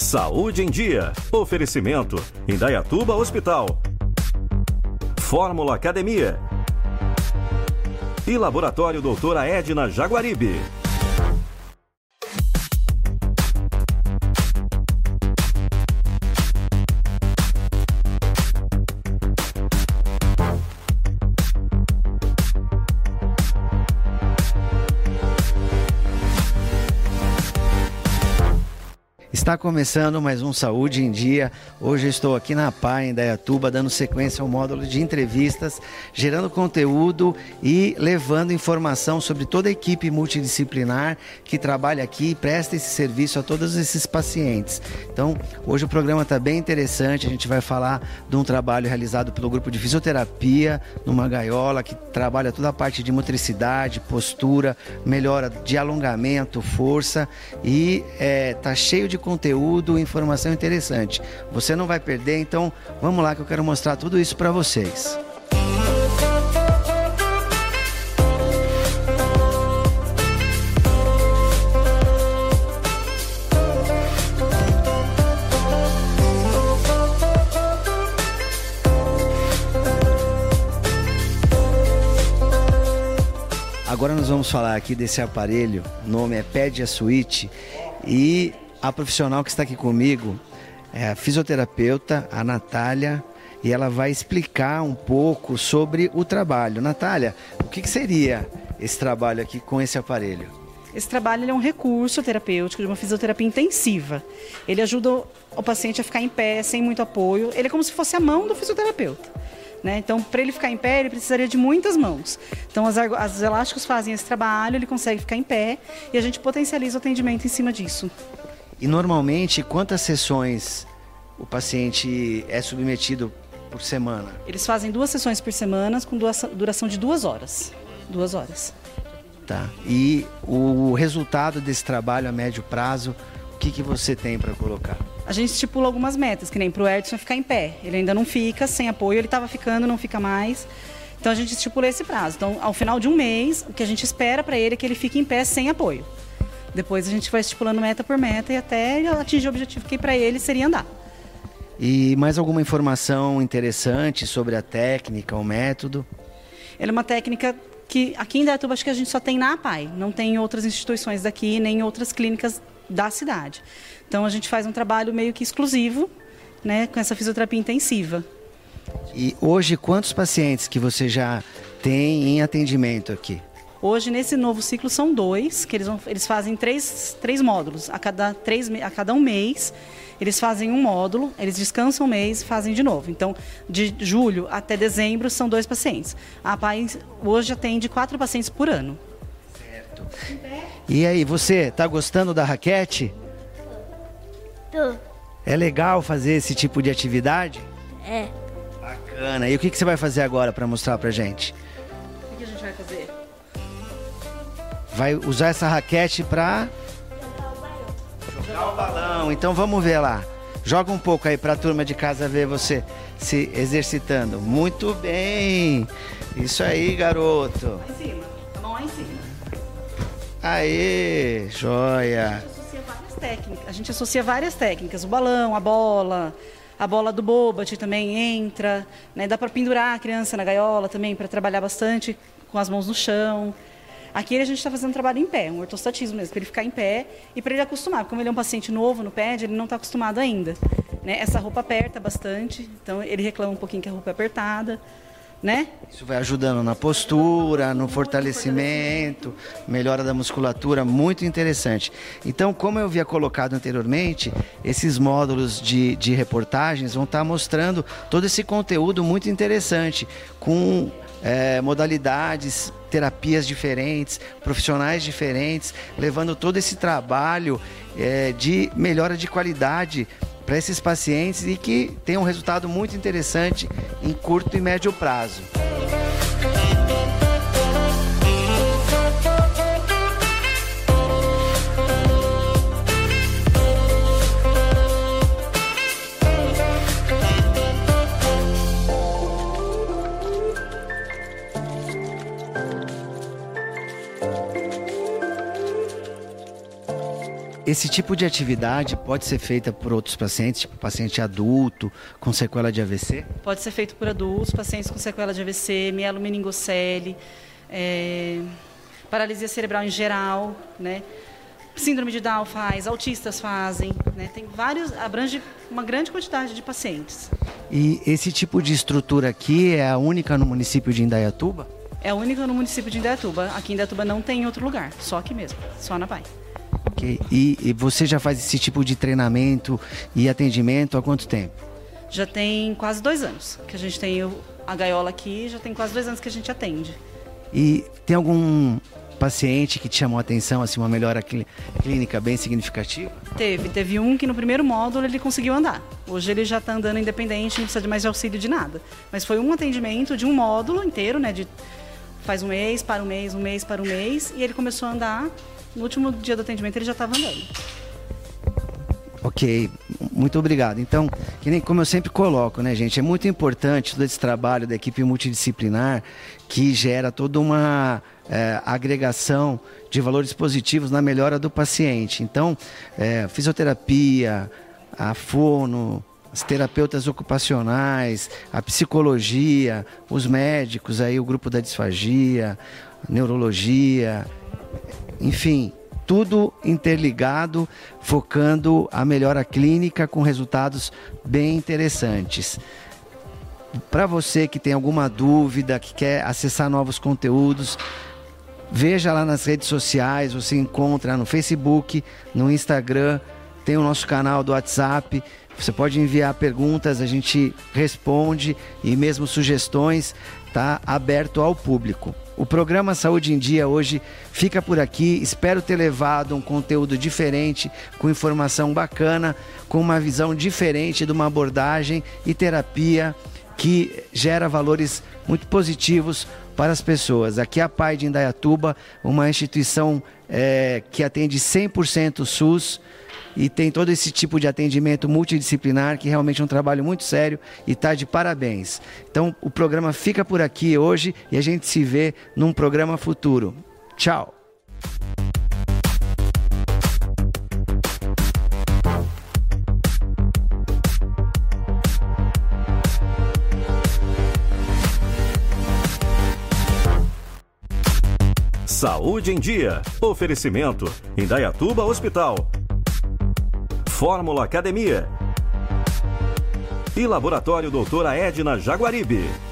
Saúde em Dia. Oferecimento: Indaiatuba Hospital, Fórmula Academia e Laboratório Doutora Edna Jaguaribe. Está começando mais um Saúde em Dia. Hoje eu estou aqui na APAE Indaiatuba, dando sequência ao módulo de entrevistas, gerando conteúdo e levando informação sobre toda a equipe multidisciplinar que trabalha aqui e presta esse serviço a todos esses pacientes. Então, hoje o programa está bem interessante. A gente vai falar de um trabalho realizado pelo grupo de fisioterapia, numa gaiola, que trabalha toda a parte de motricidade, postura, melhora de alongamento, força, e está cheio de conteúdo, informação interessante. Você não vai perder, então vamos lá que eu quero mostrar tudo isso para vocês. Agora nós vamos falar aqui desse aparelho, o nome é PediaSuit, e a profissional que está aqui comigo é a fisioterapeuta, a Natália, e ela vai explicar um pouco sobre o trabalho. Natália, o que seria esse trabalho aqui com esse aparelho? Esse trabalho é um recurso terapêutico de uma fisioterapia intensiva. Ele ajuda o paciente a ficar em pé, sem muito apoio. Ele é como se fosse a mão do fisioterapeuta, né? Então, para ele ficar em pé, ele precisaria de muitas mãos. Então, os elásticos fazem esse trabalho, ele consegue ficar em pé e a gente potencializa o atendimento em cima disso. E normalmente, quantas sessões o paciente é submetido por semana? Eles fazem 2 sessões por semana, com duração de 2 horas. 2 horas. Tá. E o resultado desse trabalho a médio prazo, o que você tem para colocar? A gente estipula algumas metas, que nem para o Edson ficar em pé. Ele ainda não fica, sem apoio, ele estava ficando, não fica mais. Então a gente estipula esse prazo. Então, ao final de um mês, o que a gente espera para ele é que ele fique em pé sem apoio. Depois a gente vai estipulando meta por meta e até atingir o objetivo que para ele seria andar. E mais alguma informação interessante sobre a técnica, o método? Ela é uma técnica que aqui em Indaiatuba acho que a gente só tem na APAE, não tem em outras instituições daqui, nem em outras clínicas da cidade. Então a gente faz um trabalho meio que exclusivo, né, com essa fisioterapia intensiva. E hoje quantos pacientes que você já tem em atendimento aqui? Hoje, nesse novo ciclo, são 2, que eles fazem 3 módulos. A cada um mês, eles fazem um módulo, eles descansam um mês e fazem de novo. Então, de julho até dezembro, são 2 pacientes. A APAE hoje atende 4 pacientes por ano. Certo. E aí, você tá gostando da raquete? Tô. É legal fazer esse tipo de atividade? É. Bacana. E o que você vai fazer agora para mostrar pra gente? O que a gente vai fazer? Vai usar essa raquete para jogar o balão. Então vamos ver lá. Joga um pouco aí para a turma de casa ver você se exercitando. Muito bem. Isso aí, garoto. Lá em cima. A mão lá em cima. Aê, joia. A gente associa várias técnicas. O balão, a bola do Bobat também entra, né? Dá para pendurar a criança na gaiola também para trabalhar bastante com as mãos no chão. Aqui a gente está fazendo um trabalho em pé, um ortostatismo mesmo, para ele ficar em pé e para ele acostumar. Como ele é um paciente novo no PED, ele não está acostumado ainda, né? Essa roupa aperta bastante, então ele reclama um pouquinho que a roupa é apertada, né? Isso vai ajudando na postura, no fortalecimento, melhora da musculatura, muito interessante. Então, como eu havia colocado anteriormente, esses módulos de reportagens vão estar mostrando todo esse conteúdo muito interessante, com modalidades, terapias diferentes, profissionais diferentes, levando todo esse trabalho de melhora de qualidade para esses pacientes e que tem um resultado muito interessante em curto e médio prazo. Esse tipo de atividade pode ser feita por outros pacientes, tipo paciente adulto com sequela de AVC? Pode ser feito por adultos, pacientes com sequela de AVC, mielomeningocele, paralisia cerebral em geral, né? Síndrome de Down faz, autistas fazem, né? Tem vários, abrange uma grande quantidade de pacientes. E esse tipo de estrutura aqui é a única no município de Indaiatuba? É a única no município de Indaiatuba. Aqui em Indaiatuba não tem em outro lugar, só aqui mesmo, só na APAE. Ok. E você já faz esse tipo de treinamento e atendimento há quanto tempo? Já tem quase 2 anos que a gente tem a gaiola aqui, já tem quase 2 anos que a gente atende. E tem algum paciente que te chamou a atenção, assim, uma melhora clínica bem significativa? Teve um que no primeiro módulo ele conseguiu andar. Hoje ele já está andando independente, não precisa de mais de auxílio de nada. Mas foi um atendimento de um módulo inteiro, né? De faz um mês, para um mês, para um mês, e ele começou a andar. No último dia do atendimento ele já estava andando. Ok, muito obrigado. Então, que nem como eu sempre coloco, né, gente, é muito importante todo esse trabalho da equipe multidisciplinar que gera toda uma agregação de valores positivos na melhora do paciente. Então, fisioterapia, a fono, as terapeutas ocupacionais, a psicologia, os médicos, aí o grupo da disfagia, a neurologia, enfim, tudo interligado, focando a melhora clínica com resultados bem interessantes. Para você que tem alguma dúvida, que quer acessar novos conteúdos, veja lá nas redes sociais, você encontra no Facebook, no Instagram, tem o nosso canal do WhatsApp. Você pode enviar perguntas, a gente responde e mesmo sugestões, tá aberto ao público. O programa Saúde em Dia hoje fica por aqui. Espero ter levado um conteúdo diferente, com informação bacana, com uma visão diferente de uma abordagem e terapia que gera valores muito positivos para as pessoas. Aqui é a APAE de Indaiatuba, uma instituição que atende 100% SUS e tem todo esse tipo de atendimento multidisciplinar, que realmente é um trabalho muito sério e está de parabéns. Então, o programa fica por aqui hoje e a gente se vê num programa futuro. Tchau! Saúde em Dia. Oferecimento: Indaiatuba Hospital, Fórmula Academia e Laboratório Doutora Edna Jaguaribe.